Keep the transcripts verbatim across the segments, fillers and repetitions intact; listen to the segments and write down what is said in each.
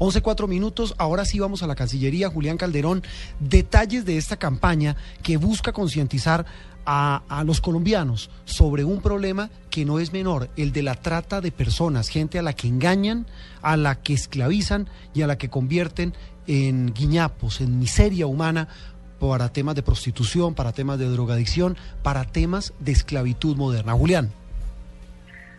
once cuatro minutos. Ahora sí vamos a la Cancillería. Julián Calderón, detalles de esta campaña que busca concientizar a, a los colombianos sobre un problema que no es menor, el de la trata de personas, gente a la que engañan, a la que esclavizan y a la que convierten en guiñapos, en miseria humana, para temas de prostitución, para temas de drogadicción, para temas de esclavitud moderna. Julián.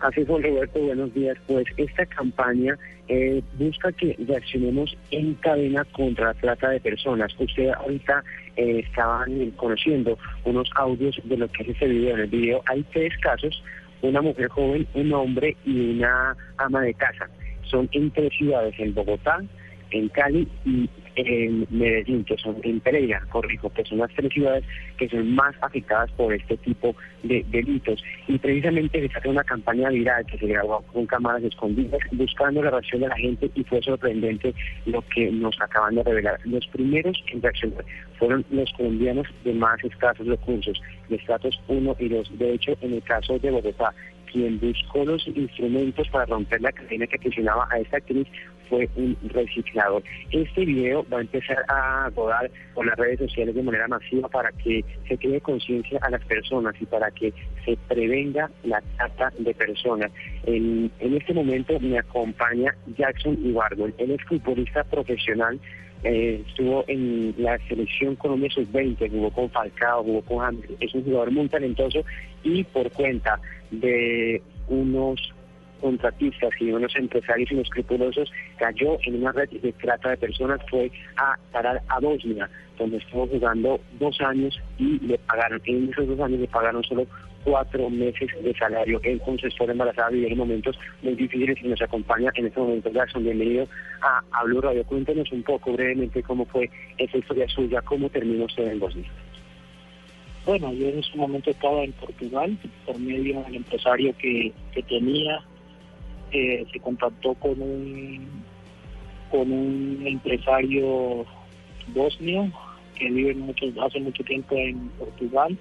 Así es, Juan Roberto, buenos días. Pues esta campaña eh, busca que reaccionemos en cadena contra la trata de personas. Usted ahorita eh, estaban conociendo unos audios de lo que es este video. En el video hay tres casos, una mujer joven, un hombre y una ama de casa. Son en tres ciudades, en Bogotá, en Cali y en Medellín, que son en Pereira, corrijo, que son las tres ciudades que son más afectadas por este tipo de delitos. Y precisamente se trata de una campaña viral que se grabó con cámaras escondidas, buscando la reacción de la gente, y fue sorprendente lo que nos acaban de revelar. Los primeros en reaccionar fueron los colombianos de más escasos recursos, de estratos uno y dos. De hecho, en el caso de Bogotá, quien buscó los instrumentos para romper la cadena que presionaba a esta actriz fue un reciclador. Este video va a empezar a rodar por las redes sociales de manera masiva para que se cree conciencia a las personas y para que se prevenga la trata de personas. En, en este momento me acompaña Jackson Ibargol. Él es futbolista profesional, eh, estuvo en la selección Colombia sub veinte, jugó con Falcao, jugó con James. Es un jugador muy talentoso y por cuenta de unos contratistas y unos empresarios inescrupulosos cayó en una red de trata de personas. Fue a parar a Bosnia, donde estuvo jugando dos años y le pagaron, en esos dos años le pagaron solo cuatro meses de salario. Él, con su esposa embarazada, vivió momentos muy difíciles y nos acompaña en este momento. Jackson, bienvenido a, a Blue Radio. Cuéntenos un poco brevemente cómo fue esa historia suya, cómo terminó usted en Bosnia. Bueno, yo en ese momento estaba en Portugal, por medio del empresario que, que tenía. Eh, se contactó con un con un empresario bosnio que vive mucho, hace mucho tiempo en Portugal,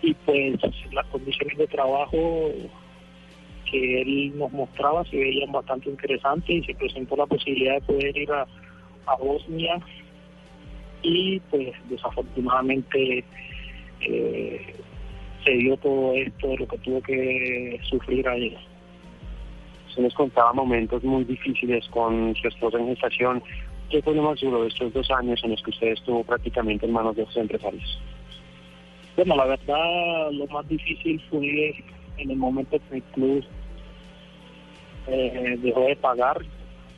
y pues las condiciones de trabajo que él nos mostraba se veían bastante interesantes, y se presentó la posibilidad de poder ir a, a Bosnia, y pues desafortunadamente eh, se dio todo esto, lo que tuvo que sufrir a él. Se nos contaba momentos muy difíciles con su esposa en gestación. ¿Qué fue lo más duro de estos dos años en los que usted estuvo prácticamente en manos de los empresarios? Bueno, la verdad, lo más difícil fue en el momento que el club eh, dejó de pagar.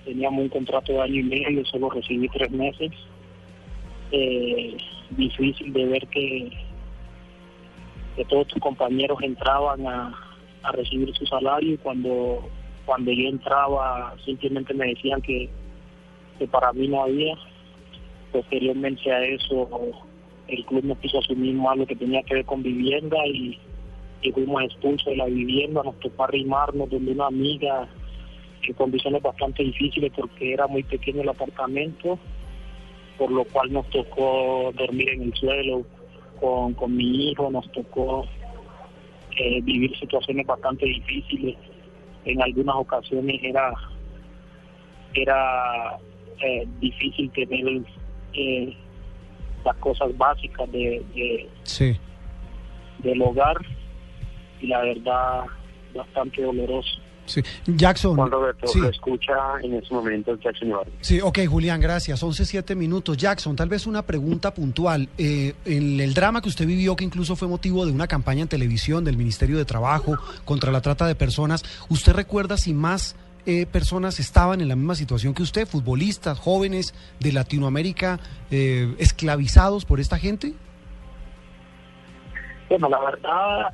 Teníamos un contrato de año y medio y yo solo recibí tres meses. Eh, difícil de ver que, que todos tus compañeros entraban a, a recibir su salario, y cuando... Cuando yo entraba simplemente me decían que, que para mí no había. Posteriormente a eso, el club no quiso asumir más lo que tenía que ver con vivienda, y, y fuimos expulsos de la vivienda. Nos tocó arrimarnos donde una amiga en condiciones bastante difíciles, porque era muy pequeño el apartamento, por lo cual nos tocó dormir en el suelo con, con mi hijo. Nos tocó eh, vivir situaciones bastante difíciles. En algunas ocasiones era era eh, difícil tener eh, las cosas básicas de, de sí. del hogar, y la verdad bastante doloroso. Sí. Jackson. Juan Roberto, sí. Lo escucha en este momento Jackson Ibarra. Sí, ok, Julián, gracias. once siete minutos. Jackson, tal vez una pregunta puntual. Eh, en el drama que usted vivió, que incluso fue motivo de una campaña en televisión del Ministerio de Trabajo contra la trata de personas, ¿usted recuerda si más eh, personas estaban en la misma situación que usted? ¿Futbolistas, jóvenes de Latinoamérica eh, esclavizados por esta gente? Bueno, la verdad,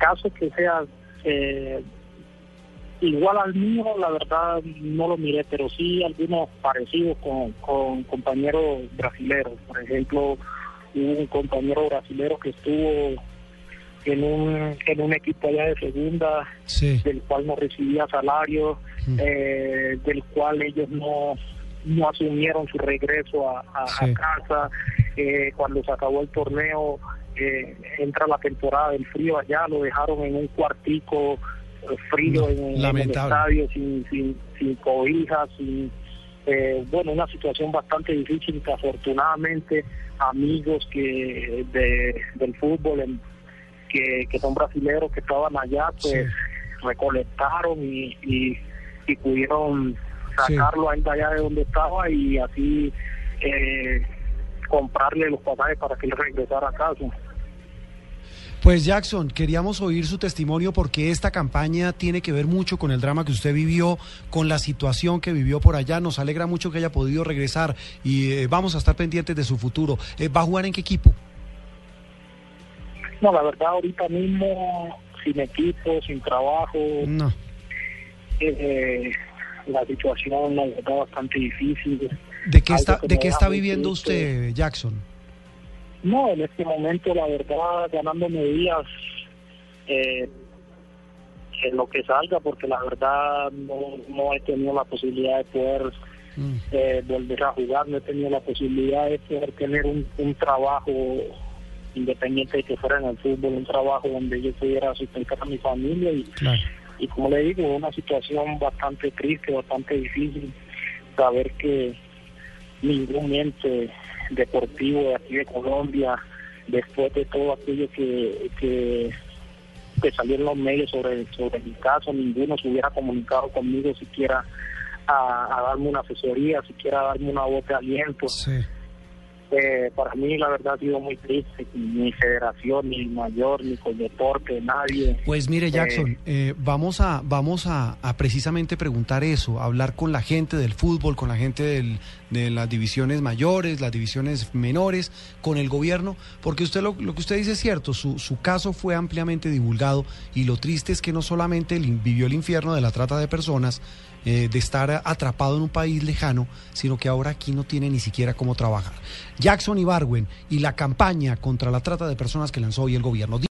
caso que sea... Eh, igual al mío, la verdad no lo miré, pero sí algunos parecidos con, con compañeros brasileros. Por ejemplo, hubo un compañero brasilero que estuvo en un en un equipo allá de segunda, sí, del cual no recibía salario, mm. eh, del cual ellos no no asumieron su regreso a, a, sí. a casa. Eh, cuando se acabó el torneo, eh, entra la temporada del frío allá, lo dejaron en un cuartico frío, no, en, en el estadio, sin, sin, sin cobijas, sin... Eh, bueno, una situación bastante difícil, que afortunadamente amigos que de del fútbol en, que, que son brasileros que estaban allá, pues sí, recolectaron y, y, y pudieron sacarlo, sí, allá de donde estaba, y así eh, comprarle los pasajes para que él regresara a casa. Pues Jackson, queríamos oír su testimonio porque esta campaña tiene que ver mucho con el drama que usted vivió, con la situación que vivió por allá. Nos alegra mucho que haya podido regresar y eh, vamos a estar pendientes de su futuro. Eh, ¿Va a jugar en qué equipo? No, la verdad ahorita mismo sin equipo, sin trabajo. No. Eh, la situación la verdad bastante difícil. ¿De qué está, de qué está viviendo usted, Jackson? No, en este momento, la verdad, ganando medidas eh, en lo que salga, porque la verdad no, no he tenido la posibilidad de poder mm. eh, volver a jugar, no he tenido la posibilidad de poder tener un, un trabajo independiente de que fuera en el fútbol, un trabajo donde yo pudiera sustentar a mi familia y, claro, y como le digo, una situación bastante triste, bastante difícil, saber que ningún ente deportivo de aquí de Colombia, después de todo aquello que que, que salió en los medios sobre, sobre mi caso, ninguno se hubiera comunicado conmigo siquiera a, a darme una asesoría, siquiera a darme una voz de aliento. Sí. Eh, para mí la verdad ha sido muy triste, ni federación, ni mayor, ni con deporte, nadie. Pues mire Jackson, eh, eh, vamos a vamos a, a precisamente preguntar eso, hablar con la gente del fútbol, con la gente del, de las divisiones mayores, las divisiones menores, con el gobierno, porque usted lo, lo que usted dice es cierto, su, su caso fue ampliamente divulgado y lo triste es que no solamente vivió el infierno de la trata de personas, Eh, de estar atrapado en un país lejano, sino que ahora aquí no tiene ni siquiera cómo trabajar. Jackson Ibargol y la campaña contra la trata de personas que lanzó hoy el gobierno.